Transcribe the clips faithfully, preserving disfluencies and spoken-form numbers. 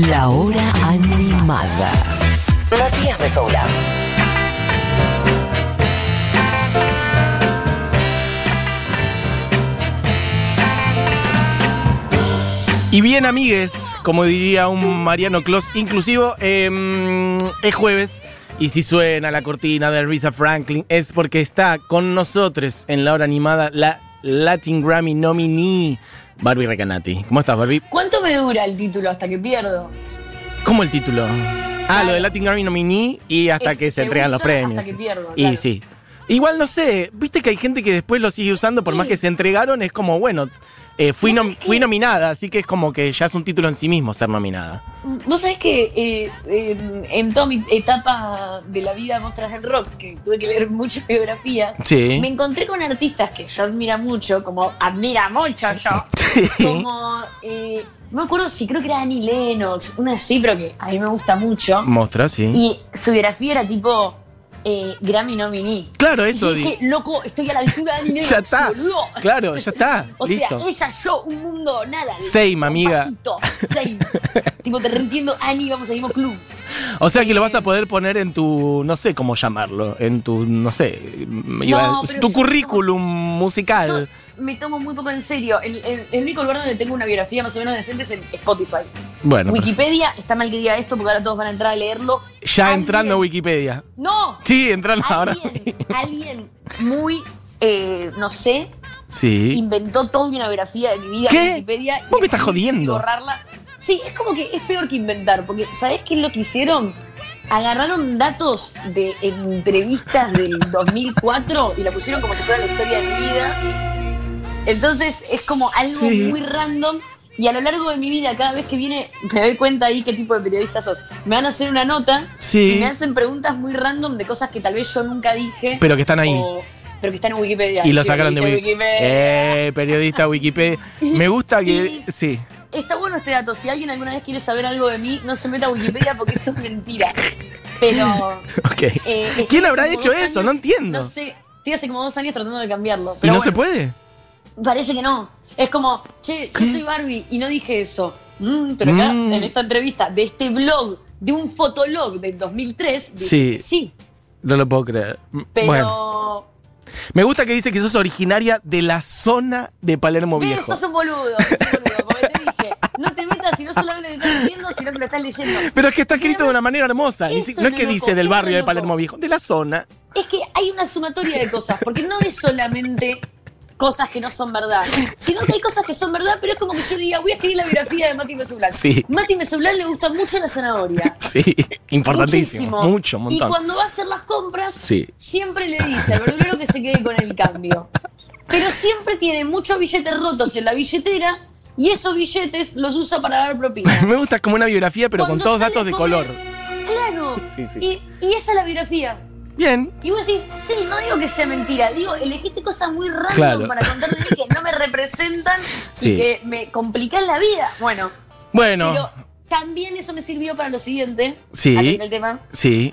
La hora animada. Matías Messoulam. Y bien, amigues, como diría un Mariano Clos inclusivo, eh, es jueves. Y si suena la cortina de Rita Franklin es porque está con nosotros en la hora animada la Latin Grammy nominee Barbi Recanati. ¿Cómo estás, Barbi? ¿Cuánto me dura el título hasta que pierdo? ¿Cómo el título? Ah, claro. Lo de Latin Grammy nominee y hasta es, que se, se entregan los premios. Hasta que pierdo, y claro. Sí. Igual no sé, viste que hay gente que después lo sigue usando por sí. Más que se entregaron, es como, bueno, eh, fui, nom- fui nominada, así que es como que ya es un título en sí mismo ser nominada. Vos sabés que eh, eh, en toda mi etapa de la vida Mostras del Rock, que tuve que leer mucha biografía, sí. Me encontré con artistas que yo admira mucho, como admira mucho yo, sí. Como, eh, no me acuerdo si creo que era Annie Lennox, una así, pero que a mí me gusta mucho. Mostra, sí. Y su biografía era tipo... Eh, Grammy nominee. Claro, eso dije. Di. Que, loco, estoy a la altura de mi negro. Ya está. Boludo. Claro, ya está. O listo. Sea, ella, yo, un mundo, nada. Same, amiga. Pasito, same. Tipo, te reentiendo, Ani, vamos al mismo club. O sea, eh, que lo vas a poder poner en tu, no sé cómo llamarlo, en tu, no sé, no, a, tu currículum tomo, musical. Yo me tomo muy poco en serio. El, el, el único lugar donde tengo una biografía más o menos decente es en Spotify. Bueno, Wikipedia, perfecto. Está mal que diga esto porque ahora todos van a entrar a leerlo. Ya alguien, entrando a Wikipedia. ¡No! Sí, entrando alguien, ahora. Alguien muy, eh, no sé, sí. Inventó toda una biografía de mi vida. ¿Qué? En Wikipedia. ¿Vos me estás jodiendo? Borrarla. Sí, es como que es peor que inventar, porque ¿sabés qué es lo que hicieron? Agarraron datos de entrevistas del dos mil cuatro y la pusieron como si fuera la historia de mi vida. Entonces es como algo sí. Muy random. Y a lo largo de mi vida, cada vez que viene, me doy cuenta ahí qué tipo de periodista sos. Me van a hacer una nota sí. Y me hacen preguntas muy random de cosas que tal vez yo nunca dije. Pero que están ahí. O, pero que están en Wikipedia. Y lo sacaron de Wikipedia. Eh, periodista Wikipedia. Me gusta que... Sí. Está bueno este dato. Si alguien alguna vez quiere saber algo de mí, no se meta a Wikipedia porque esto es mentira. Pero... Okay. Eh, ¿quién habrá hecho eso? Años, no entiendo. No sé. Estoy hace como dos años tratando de cambiarlo. Pero ¿y no bueno, se puede? Parece que no. Es como, che, yo soy Barbie y no dije eso. Mm, pero acá, mm. en esta entrevista, de este blog, de un fotolog del dos mil tres, dije, sí. sí. No lo puedo creer. Pero... Bueno. Me gusta que dice que sos originaria de la zona de Palermo Viejo. Pero sos un boludo, sos un boludo, porque te dije, no te metas y no solamente te estás leyendo, sino que lo estás leyendo. Pero es que está escrito además, de una manera hermosa. No es que dice del barrio de Palermo Viejo, de la zona. Es que hay una sumatoria de cosas, porque no es solamente... Cosas que no son verdad. Sino que hay cosas que son verdad, pero es como que yo diga, voy a escribir la biografía de Matías Messoulam. Sí. Matías Messoulam le gusta mucho la zanahoria. Sí, importantísimo. Muchísimo. Mucho, montón. Y cuando va a hacer las compras, sí. Siempre le dice al verdulero que se quede con el cambio. Pero siempre tiene muchos billetes rotos en la billetera y esos billetes los usa para dar propina. Me gusta como una biografía, pero cuando con todos datos de color. Claro. Sí, sí. Y, y esa es la biografía. Bien. Y vos decís, sí, no digo que sea mentira, digo, elegiste cosas muy random claro. Para contar de mí que no me representan sí. Y que me complican la vida. Bueno. Bueno. Pero también eso me sirvió para lo siguiente. Sí. Aquí en el tema. Sí.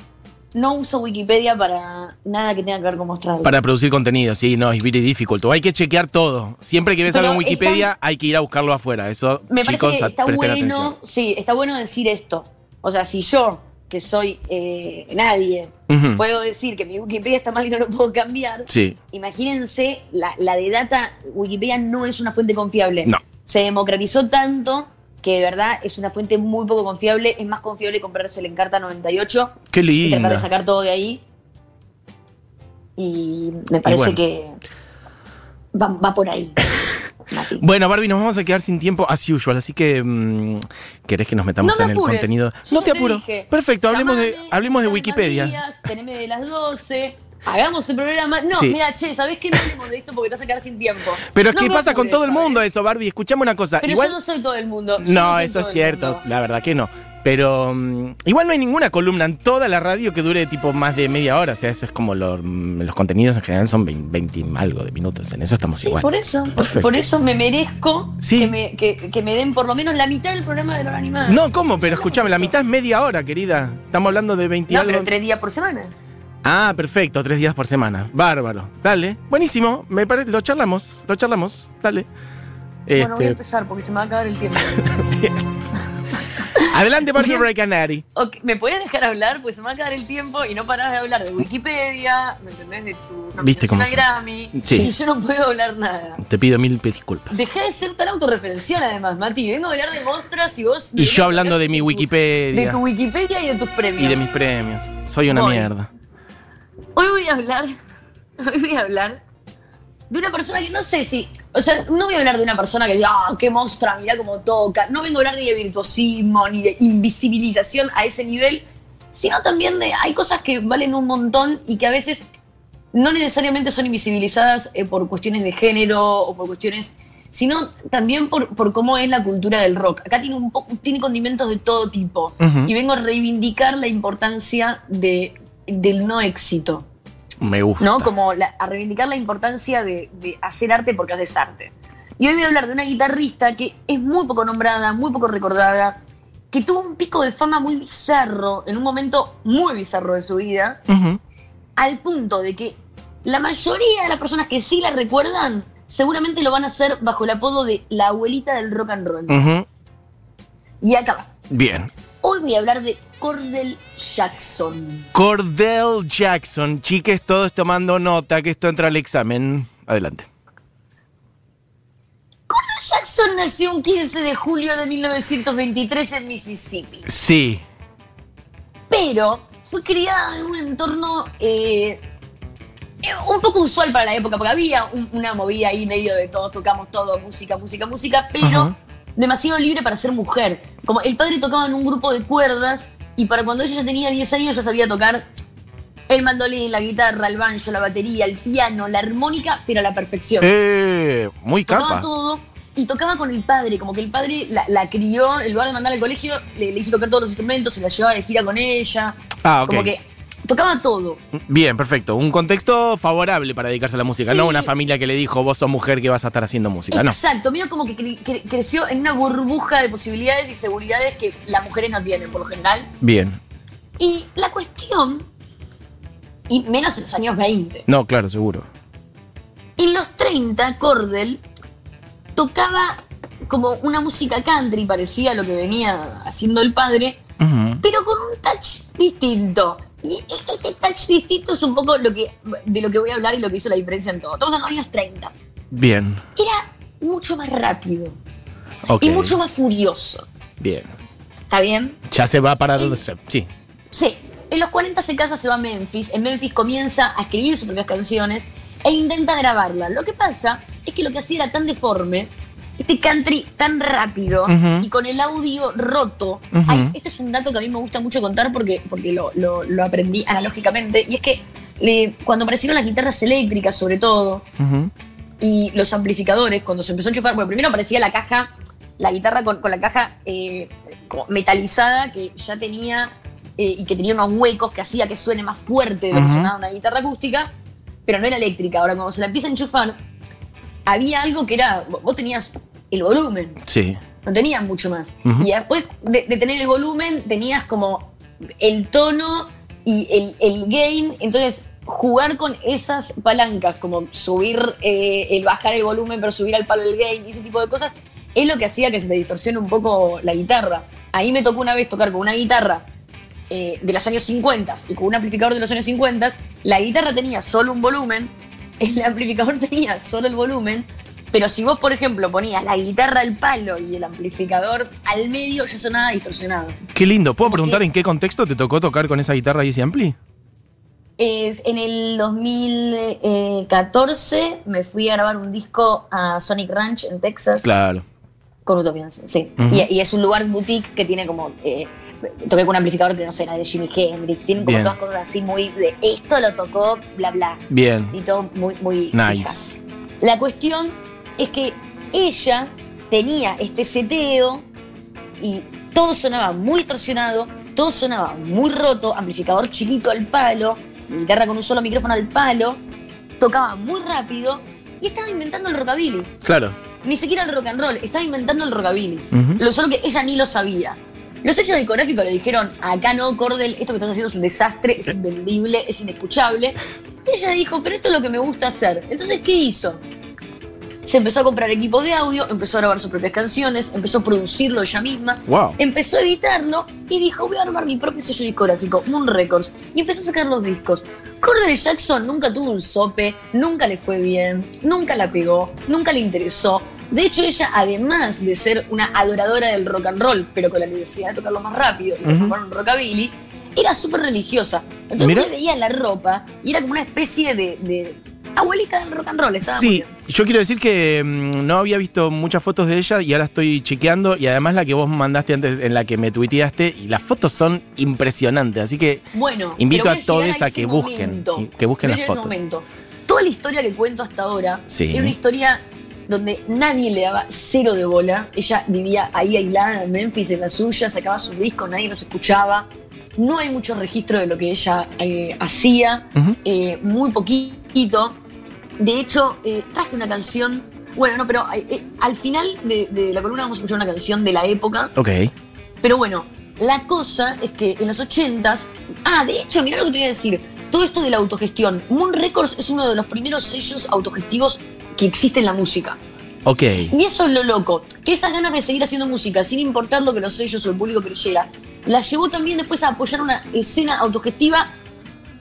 No uso Wikipedia para nada que tenga que ver con mostrar. Para producir contenido, sí, no, es very difficult. Hay que chequear todo. Siempre que ves pero algo en Wikipedia, está... hay que ir a buscarlo afuera. Eso, me parece chicos, que está bueno, atención. Sí, está bueno decir esto. O sea, si yo... que soy eh, nadie, uh-huh. Puedo decir que mi Wikipedia está mal y no lo puedo cambiar, sí. Imagínense, la, la de data, Wikipedia no es una fuente confiable. No. Se democratizó tanto que de verdad es una fuente muy poco confiable, es más confiable comprarse el Encarta noventa y ocho. Qué lindo. Y tratar de sacar todo de ahí. Y me parece y bueno. Que va, va por ahí. Mati. Bueno, Barbie, nos vamos a quedar sin tiempo as usual, así que mmm, querés que nos metamos no en apures, el contenido. Yo no te apuro. Dije, perfecto, hablemos llamame, de hablemos de Wikipedia. Días, teneme de las doce, hagamos el programa. No, sí. Mira, che, ¿sabés qué? No hablemos de esto porque te vas a quedar sin tiempo. Pero es no que pasa apures, con todo el mundo ¿sabes? Eso, Barbie. Escuchame una cosa. Pero igual, yo no soy todo el mundo. No, no eso es cierto, la verdad que no. Pero um, igual no hay ninguna columna en toda la radio que dure tipo más de media hora. O sea, eso es como lo, los contenidos en general son veinte algo de minutos. En eso estamos sí, igual. Por eso, por, por eso me merezco sí. que, me, que, que me den por lo menos la mitad del programa de la hora animada. No, ¿cómo? Pero escúchame, la mitad es media hora, querida. Estamos hablando de veinte no, algo. No, pero tres días por semana. Ah, perfecto, tres días por semana. Bárbaro. Dale. Buenísimo. Me pare... Lo charlamos, lo charlamos. Dale. Bueno, este... voy a empezar porque se me va a acabar el tiempo. Bien. Adelante, Barbi Recanati. Okay. ¿Me puedes dejar hablar? Pues se me va a quedar el tiempo y no parás de hablar de Wikipedia, ¿me entendés? De tu nominación a Grammy. Sí. Y yo no puedo hablar nada. Te pido mil disculpas. Dejé de ser tan autorreferencial, además, Mati. Vengo a hablar de mostras y vos... Y yo hablando de, de mi Wikipedia. De tu Wikipedia y de tus premios. Y de mis premios. Soy una hoy, mierda. Hoy voy a hablar... Hoy voy a hablar... de una persona que no sé si... O sea, no voy a hablar de una persona que diga, ah, qué mostra, mirá cómo toca. No vengo a hablar ni de virtuosismo, ni de invisibilización a ese nivel, sino también de, hay cosas que valen un montón y que a veces no necesariamente son invisibilizadas eh, por cuestiones de género o por cuestiones... sino también por, por cómo es la cultura del rock. Acá tiene, un poco, tiene condimentos de todo tipo. Uh-huh. Y vengo a reivindicar la importancia de, del no éxito. Me gusta. ¿No? Como la, a reivindicar la importancia de, de hacer arte porque haces arte. Y hoy voy a hablar de una guitarrista que es muy poco nombrada, muy poco recordada, que tuvo un pico de fama muy bizarro, en un momento muy bizarro de su vida, uh-huh. al punto de que la mayoría de las personas que sí la recuerdan seguramente lo van a hacer bajo el apodo de la abuelita del rock and roll. Uh-huh. Y acá va. Bien. Hoy voy a hablar de Cordell Jackson. Cordell Jackson. Chiques, todos tomando nota, que esto entra al examen. Adelante. Cordell Jackson nació un quince de julio de mil novecientos veintitrés en Mississippi. Sí. Pero fue criada en un entorno eh, un poco usual para la época, porque había un, una movida ahí medio de todos tocamos todo, música, música, música, pero... Uh-huh. demasiado libre para ser mujer. Como el padre tocaba en un grupo de cuerdas y para cuando ella ya tenía diez años ya sabía tocar el mandolín, la guitarra, el banjo, la batería, el piano, la armónica, pero a la perfección. Eh, muy capa. Tocaba todo y tocaba con el padre, como que el padre la, la crió, en lugar de mandar al colegio, le, le hizo tocar todos los instrumentos, se la llevaba de gira con ella. Ah, ok. Como que tocaba todo. Bien, perfecto. Un contexto favorable para dedicarse a la música, sí. No una familia que le dijo, vos sos mujer que vas a estar haciendo música. Exacto, no. Mío como que cre- cre- creció en una burbuja de posibilidades y seguridades que las mujeres no tienen por lo general. Bien. Y la cuestión, y menos en los años veinte. No, claro, seguro. En los treinta, Cordell tocaba como una música country parecida a lo que venía haciendo el padre, uh-huh. pero con un touch distinto. Y este touch distinto es un poco lo que, de lo que voy a hablar y lo que hizo la diferencia en todo. Estamos en los años treinta. Bien. Era mucho más rápido. Okay. Y mucho más furioso. Bien. ¿Está bien? Ya se va para... El, sí. Sí. En los cuarenta se casa, se va a Memphis. En Memphis comienza a escribir sus propias canciones e intenta grabarlas. Lo que pasa es que lo que hacía era tan deforme, este country tan rápido uh-huh. y con el audio roto. Uh-huh. Ay, este es un dato que a mí me gusta mucho contar porque, porque lo, lo, lo aprendí analógicamente. Y es que le, cuando aparecieron las guitarras eléctricas, sobre todo, uh-huh. y los amplificadores, cuando se empezó a enchufar, bueno, primero aparecía la caja, la guitarra con, con la caja eh, como metalizada que ya tenía eh, y que tenía unos huecos que hacía que suene más fuerte de lo uh-huh. que sonaba una guitarra acústica, pero no era eléctrica. Ahora, cuando se la empieza a enchufar, había algo que era, vos tenías el volumen, sí. no tenías mucho más. Uh-huh. Y después de, de tener el volumen tenías como el tono y el, el gain, entonces jugar con esas palancas, como subir, eh, el bajar el volumen pero subir al palo el gain, ese tipo de cosas, es lo que hacía que se te distorsione un poco la guitarra. Ahí me tocó una vez tocar con una guitarra eh, de los años cincuenta y con un amplificador de los años cincuenta, la guitarra tenía solo un volumen, el amplificador tenía solo el volumen, pero si vos, por ejemplo, ponías la guitarra al palo y el amplificador al medio, ya sonaba distorsionado. Qué lindo. ¿Puedo preguntar que, en qué contexto te tocó tocar con esa guitarra y ese ampli? Es, en el dos mil catorce me fui a grabar un disco a Sonic Ranch en Texas. Claro. Con Utopians, sí. Uh-huh. Y, y es un lugar boutique que tiene como... Eh, toqué con un amplificador que no sé, era de Jimi Hendrix. Tienen como bien. Todas cosas así muy de esto lo tocó, bla, bla. Bien. Y todo muy, muy nice. Fija. La cuestión es que ella tenía este seteo y todo sonaba muy distorsionado, todo sonaba muy roto, amplificador chiquito al palo, guitarra con un solo micrófono al palo, tocaba muy rápido y estaba inventando el rockabilly. Claro. Ni siquiera el rock and roll, estaba inventando el rockabilly. Uh-huh. Lo solo que ella ni lo sabía. Los sellos discográficos le dijeron, acá no, Cordell, esto que estás haciendo es un desastre, es invendible, es inescuchable. Y ella dijo, pero esto es lo que me gusta hacer. Entonces, ¿qué hizo? se empezó a comprar equipos de audio, empezó a grabar sus propias canciones, empezó a producirlo ella misma, wow. empezó a editarlo y dijo, voy a armar mi propio sello discográfico, Moon Records, y empezó a sacar los discos. Cordell Jackson nunca tuvo un sope, nunca le fue bien, nunca la pegó, nunca le interesó. De hecho, ella, además de ser una adoradora del rock and roll, pero con la necesidad de tocarlo más rápido y de formar un rockabilly, era súper religiosa. Entonces, ¿Mira? Usted veía la ropa y era como una especie de... de abuelita del rock and roll, estaba muy bien. Sí, yo quiero decir que mmm, no había visto muchas fotos de ella y ahora estoy chequeando. Y además la que vos mandaste antes, en la que me tuiteaste, y las fotos son impresionantes. Así que bueno, invito a, a todos a, a que busquen, que busquen las fotos. Toda la historia que cuento hasta ahora sí. era una historia donde nadie le daba cero de bola. Ella vivía ahí aislada en Memphis, en la suya, sacaba sus discos, nadie los escuchaba. No hay mucho registro de lo que ella eh, hacía, uh-huh. eh, muy poquito. De hecho, eh, traje una canción, bueno, no, pero eh, al final de, de la columna vamos a escuchar una canción de la época. Ok. Pero bueno, la cosa es que en los ochentas, ah, de hecho, mirá lo que te voy a decir, todo esto de la autogestión. Moon Records es uno de los primeros sellos autogestivos que existe en la música. Ok. Y eso es lo loco, que esas ganas de seguir haciendo música, sin importar lo que los sellos o el público creyera, la llevó también después a apoyar una escena autogestiva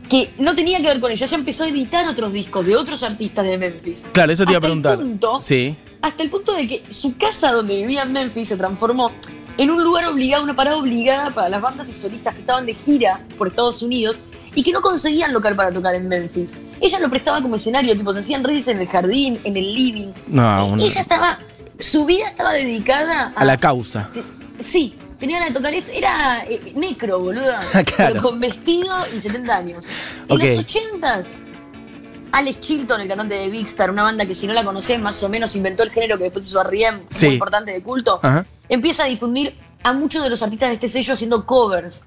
que no tenía que ver con ella. Ella empezó a editar otros discos de otros artistas de Memphis. Claro, eso te iba a preguntar. El punto, sí. Hasta el punto de que su casa donde vivía en Memphis se transformó en un lugar obligado, una parada obligada para las bandas y solistas que estaban de gira por Estados Unidos y que no conseguían local para tocar en Memphis. Ella lo prestaba como escenario, tipo, se hacían redes en el jardín, en el living. No, no. Ella estaba, su vida estaba dedicada a... A la causa. Sí. Tenía ganas de tocar esto, era eh, necro, boluda, claro. pero con vestido y setenta años. En okay. los ochentas, Alex Chilton, el cantante de Big Star, una banda que si no la conocés más o menos inventó el género que después hizo R E M, sí. muy importante de culto, Ajá. empieza a difundir a muchos de los artistas de este sello haciendo covers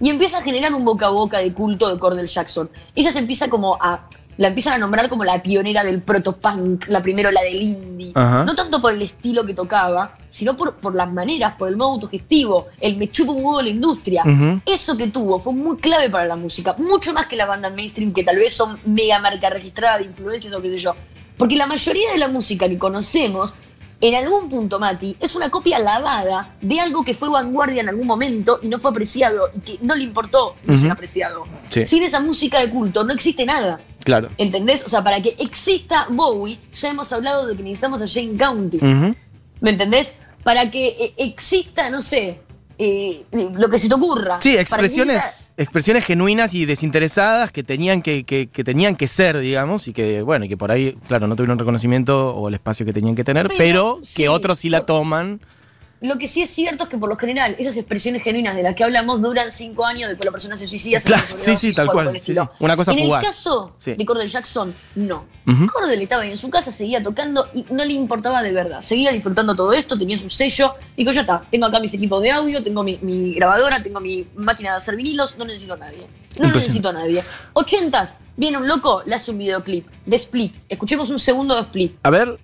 y empieza a generar un boca a boca de culto de Cordell Jackson. Ella se empieza como a... La empiezan a nombrar como la pionera del protopunk, la primera ola del indie. Ajá. No tanto por el estilo que tocaba, sino por, por las maneras, por el modo autogestivo, el me chupa un huevo de la industria. Uh-huh. Eso que tuvo fue muy clave para la música, mucho más que las bandas mainstream que tal vez son mega marca registrada de influencias o qué sé yo. Porque la mayoría de la música que conocemos, en algún punto, Mati, es una copia lavada de algo que fue vanguardia en algún momento y no fue apreciado, y que no le importó no uh-huh. ser apreciado. Sí. Sin esa música de culto no existe nada. Claro. ¿Entendés? O sea, para que exista Bowie, ya hemos hablado de que necesitamos a Jane County. Uh-huh. ¿Me entendés? Para que eh, exista, no sé, eh, lo que se te ocurra. Sí, expresiones, exista... expresiones genuinas y desinteresadas que tenían que, que, que tenían que ser, digamos, y que, bueno, y que por ahí, claro, no tuvieron reconocimiento o el espacio que tenían que tener, pero, pero sí, que otros sí la toman. Lo que sí es cierto es que por lo general esas expresiones genuinas de las que hablamos duran cinco años, después la persona se suicida. Claro, se sí, sí, tal cual. Sí, sí. Una cosa en fugaz. En el caso sí. de Cordell Jackson, no. Uh-huh. Cordell estaba ahí en su casa, seguía tocando y no le importaba de verdad. Seguía disfrutando todo esto, tenía su sello. Digo, ya está, tengo acá mis equipos de audio, tengo mi, mi grabadora, tengo mi máquina de hacer vinilos, no necesito a nadie. No necesito a nadie. Ochentas, viene un loco, le hace un videoclip de Split. Escuchemos un segundo de Split. A ver...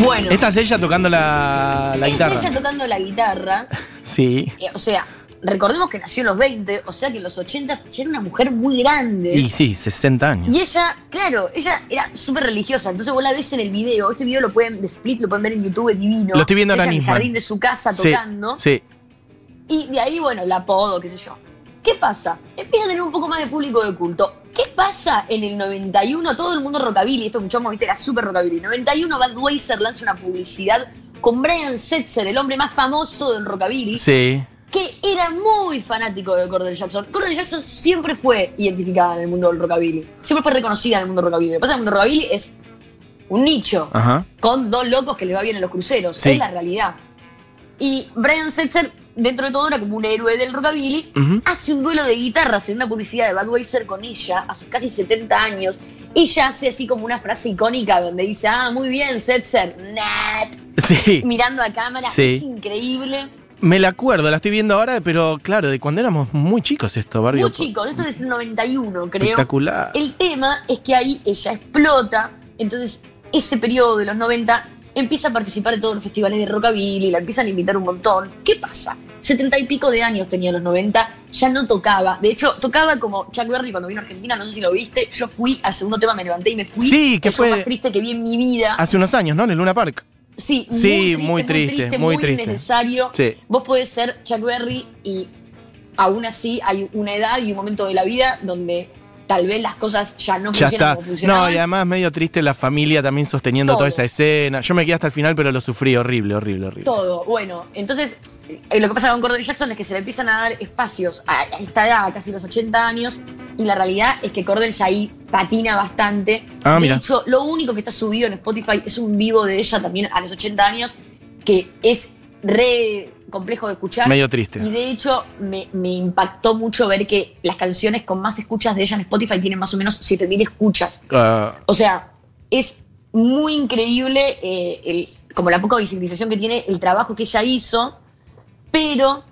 Bueno, esta es ella tocando la, la es guitarra. Es ella tocando la guitarra. Sí. Eh, o sea, recordemos que nació en los veinte, o sea que en los ochentas ya era una mujer muy grande. Y sí, sesenta años. Y ella, claro, ella era súper religiosa. Entonces vos la ves en el video. Este video lo pueden, de Split, lo pueden ver en YouTube, es divino. Lo estoy viendo ahora mismo. En el jardín de su casa tocando. Sí, sí. Y de ahí, bueno, el apodo, qué sé yo. ¿Qué pasa? Empieza a tener un poco más de público de culto. ¿Qué pasa en el noventa y uno? Todo el mundo rockabilly, esto escuchamos, viste, era súper rockabilly. En el noventa y uno, Budweiser lanza una publicidad con Brian Setzer, el hombre más famoso del rockabilly, sí. que era muy fanático de Cordell Jackson. Cordell Jackson siempre fue identificada en el mundo del rockabilly, siempre fue reconocida en el mundo del rockabilly. Lo que pasa en el mundo del rockabilly es un nicho, Ajá. con dos locos que les va bien en los cruceros, sí. es la realidad. Y Brian Setzer, dentro de todo, era como un héroe del rockabilly, uh-huh. hace un duelo de guitarras en una publicidad de Budweiser con ella, a sus casi setenta años. Ella hace así como una frase icónica donde dice, ah, muy bien, Setzer, Nat. Sí. Mirando a cámara, sí. es increíble. Me la acuerdo, la estoy viendo ahora, pero claro, de cuando éramos muy chicos esto, Barbie. Muy chicos, esto es el noventa y uno, creo. Espectacular. El tema es que ahí ella explota, entonces ese periodo de los noventa empieza a participar de todos los festivales de rockabilly, la empiezan a invitar un montón. ¿Qué pasa? Setenta y pico de años tenía los noventa, ya no tocaba. De hecho, tocaba como Chuck Berry cuando vino a Argentina, no sé si lo viste. Yo fui al segundo tema, me levanté y me fui. Sí, que fue lo más triste que vi en mi vida. Hace unos años, ¿no? En el Luna Park. Sí, sí, muy triste, muy triste, muy triste, muy innecesario. Sí. Vos podés ser Chuck Berry y aún así hay una edad y un momento de la vida donde tal vez las cosas ya no funcionan ya está. Como funcionaban. No, y además medio triste la familia también sosteniendo todo. Toda esa escena. Yo me quedé hasta el final, pero lo sufrí horrible, horrible, horrible. Todo, bueno, entonces lo que pasa con Cordell Jackson es que se le empiezan a dar espacios a esta edad, casi los ochenta años, y la realidad es que Cordell ya ahí patina bastante. Ah, de mira. hecho, lo único que está subido en Spotify es un vivo de ella también a los ochenta años, que es re complejo de escuchar. Medio triste. Y de hecho, me, me impactó mucho ver que las canciones con más escuchas de ella en Spotify tienen más o menos siete mil escuchas. Uh. O sea, es muy increíble eh, el, como la poca visibilización que tiene el trabajo que ella hizo, pero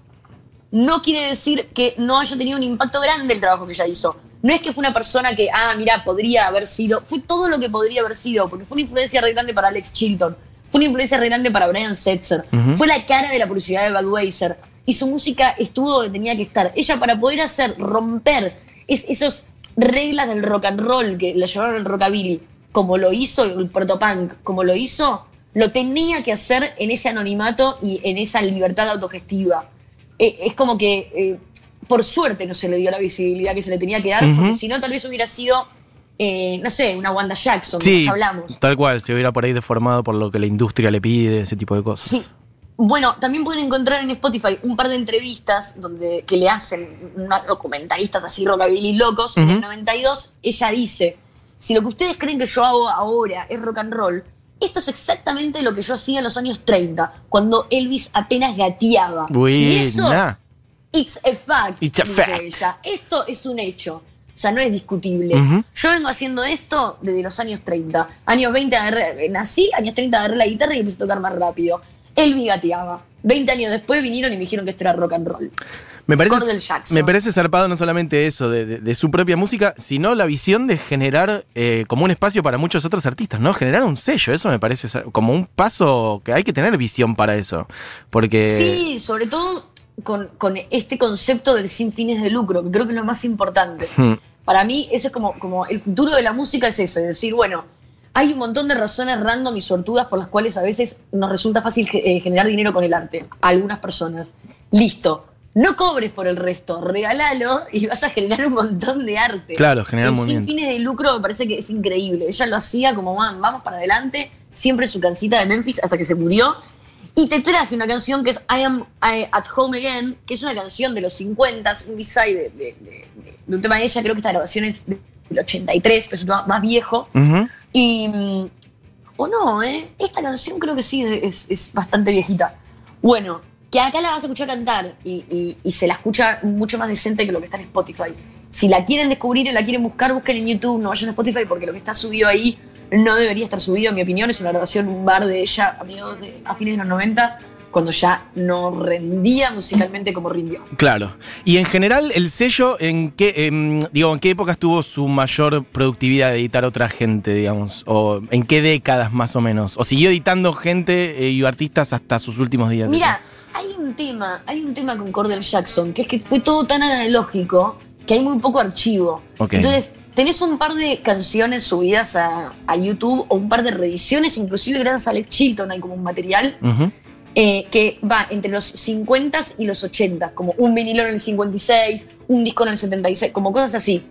no quiere decir que no haya tenido un impacto grande el trabajo que ella hizo. No es que fue una persona que, ah, mira, podría haber sido. Fue todo lo que podría haber sido, porque fue una influencia re grande para Alex Chilton. Fue una influencia re grande para Brian Setzer. Uh-huh. Fue la cara de la publicidad de Budweiser. Y su música estuvo donde tenía que estar. Ella, para poder hacer, romper es, esas reglas del rock and roll que la llevaron al rockabilly, como lo hizo el protopunk, como lo hizo, lo tenía que hacer en ese anonimato y en esa libertad autogestiva. Eh, es como que, eh, por suerte, no se le dio la visibilidad que se le tenía que dar, uh-huh. porque si no, tal vez hubiera sido, eh, no sé, una Wanda Jackson, sí, como hablamos. Tal cual, se hubiera por ahí deformado por lo que la industria le pide, ese tipo de cosas. Sí. Bueno, también pueden encontrar en Spotify un par de entrevistas donde, que le hacen unos documentalistas así rockabilly locos. Uh-huh. En el noventa y dos, ella dice: si lo que ustedes creen que yo hago ahora es rock and roll, esto es exactamente lo que yo hacía en los años treinta, cuando Elvis apenas gateaba. Uy, y eso, nah. it's a fact, it's a fact. Ella. Esto es un hecho, o sea, no es discutible. Uh-huh. Yo vengo haciendo esto desde los años treinta. Años veinte agarré, nací, años treinta agarré la guitarra y empecé a tocar más rápido. Elvis gateaba. veinte años después vinieron y me dijeron que esto era rock and roll. Me parece, Cordell Jackson. Me parece zarpado no solamente eso de, de, de su propia música, sino la visión de generar eh, como un espacio para muchos otros artistas, ¿no? Generar un sello, eso me parece como un paso que hay que tener visión para eso. Porque sí, sobre todo con, con este concepto del sin fines de lucro, que creo que es lo más importante. Hmm. Para mí eso es como, como el futuro de la música es ese, es decir, bueno, hay un montón de razones random y suertudas por las cuales a veces nos resulta fácil eh, generar dinero con el arte, a algunas personas. Listo. No cobres por el resto, regálalo y vas a generar un montón de arte. Claro, generar un movimiento. Sin fines de lucro me parece que es increíble. Ella lo hacía como, man, vamos para adelante, siempre en su casita de Memphis hasta que se murió. Y te traje una canción que es I Am I, At Home Again, que es una canción de los cincuenta, un B-side de, de, de, de, de un tema de ella, creo que esta grabación es del ochenta y tres, pero es un tema más viejo. Uh-huh. Y, o oh no, ¿eh? Esta canción creo que sí es, es bastante viejita. Bueno, que acá la vas a escuchar cantar y, y, y se la escucha mucho más decente que lo que está en Spotify. Si la quieren descubrir y la quieren buscar, busquen en YouTube, no vayan a Spotify porque lo que está subido ahí no debería estar subido, en mi opinión. Es una grabación, un bar de ella a, de, a fines de los noventa, cuando ya no rendía musicalmente como rindió. Claro. Y en general, el sello, ¿en qué, eh, digo, ¿en qué épocas tuvo su mayor productividad de editar otra gente, digamos? ¿O en qué décadas más o menos? ¿O siguió editando gente eh, y artistas hasta sus últimos días? Mira, Hay un tema, hay un tema con Cordell Jackson, que es que fue todo tan analógico que hay muy poco archivo. Okay. Entonces, tenés un par de canciones subidas a, a YouTube o un par de reediciones, inclusive gracias a Alex Chilton hay como un material uh-huh. eh, que va entre los cincuenta y los ochenta, como un vinilo en el cincuenta y seis, un disco en el setenta y seis, como cosas así.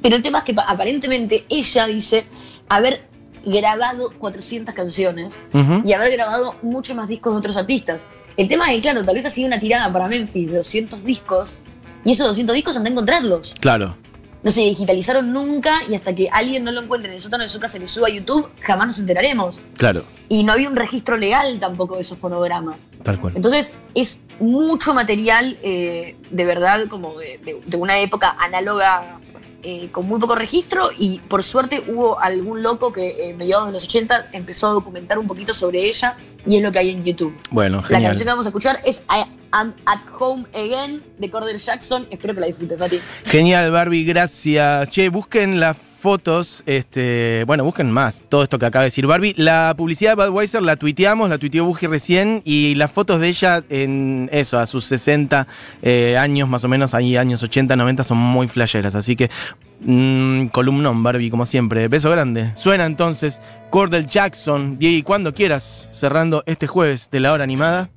Pero el tema es que aparentemente ella dice haber grabado cuatrocientas canciones uh-huh. y haber grabado muchos más discos de otros artistas. El tema es que, claro, tal vez ha sido una tirada para Memphis de doscientos discos, y esos doscientos discos andá a encontrarlos. Claro. No se digitalizaron nunca, y hasta que alguien no lo encuentre en el sótano de su casa y lo suba a YouTube, jamás nos enteraremos. Claro. Y no había un registro legal tampoco de esos fonogramas. Tal cual. Entonces, es mucho material, eh, de verdad, como de, de, de una época análoga, eh, con muy poco registro, y por suerte hubo algún loco que en mediados de los ochenta empezó a documentar un poquito sobre ella, y es lo que hay en YouTube. Bueno, genial. La canción que vamos a escuchar es I Am At Home Again de Cordell Jackson. Espero que la disfrutes, Mati. Genial, Barbie, gracias. Che, busquen las fotos, este, bueno, busquen más, todo esto que acaba de decir Barbie. La publicidad de Budweiser la tuiteamos, la tuiteó Buji recién, y las fotos de ella en eso, a sus sesenta eh, años más o menos, ahí años ochenta, noventa, son muy flasheras, así que mmm, columnón, Barbie, como siempre. Beso grande. Suena entonces Cordell Jackson, y cuando quieras, cerrando este jueves de La Hora Animada,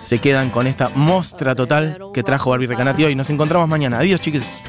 se quedan con esta muestra total que trajo Barbi Recanati hoy. Nos encontramos mañana. Adiós, chiques.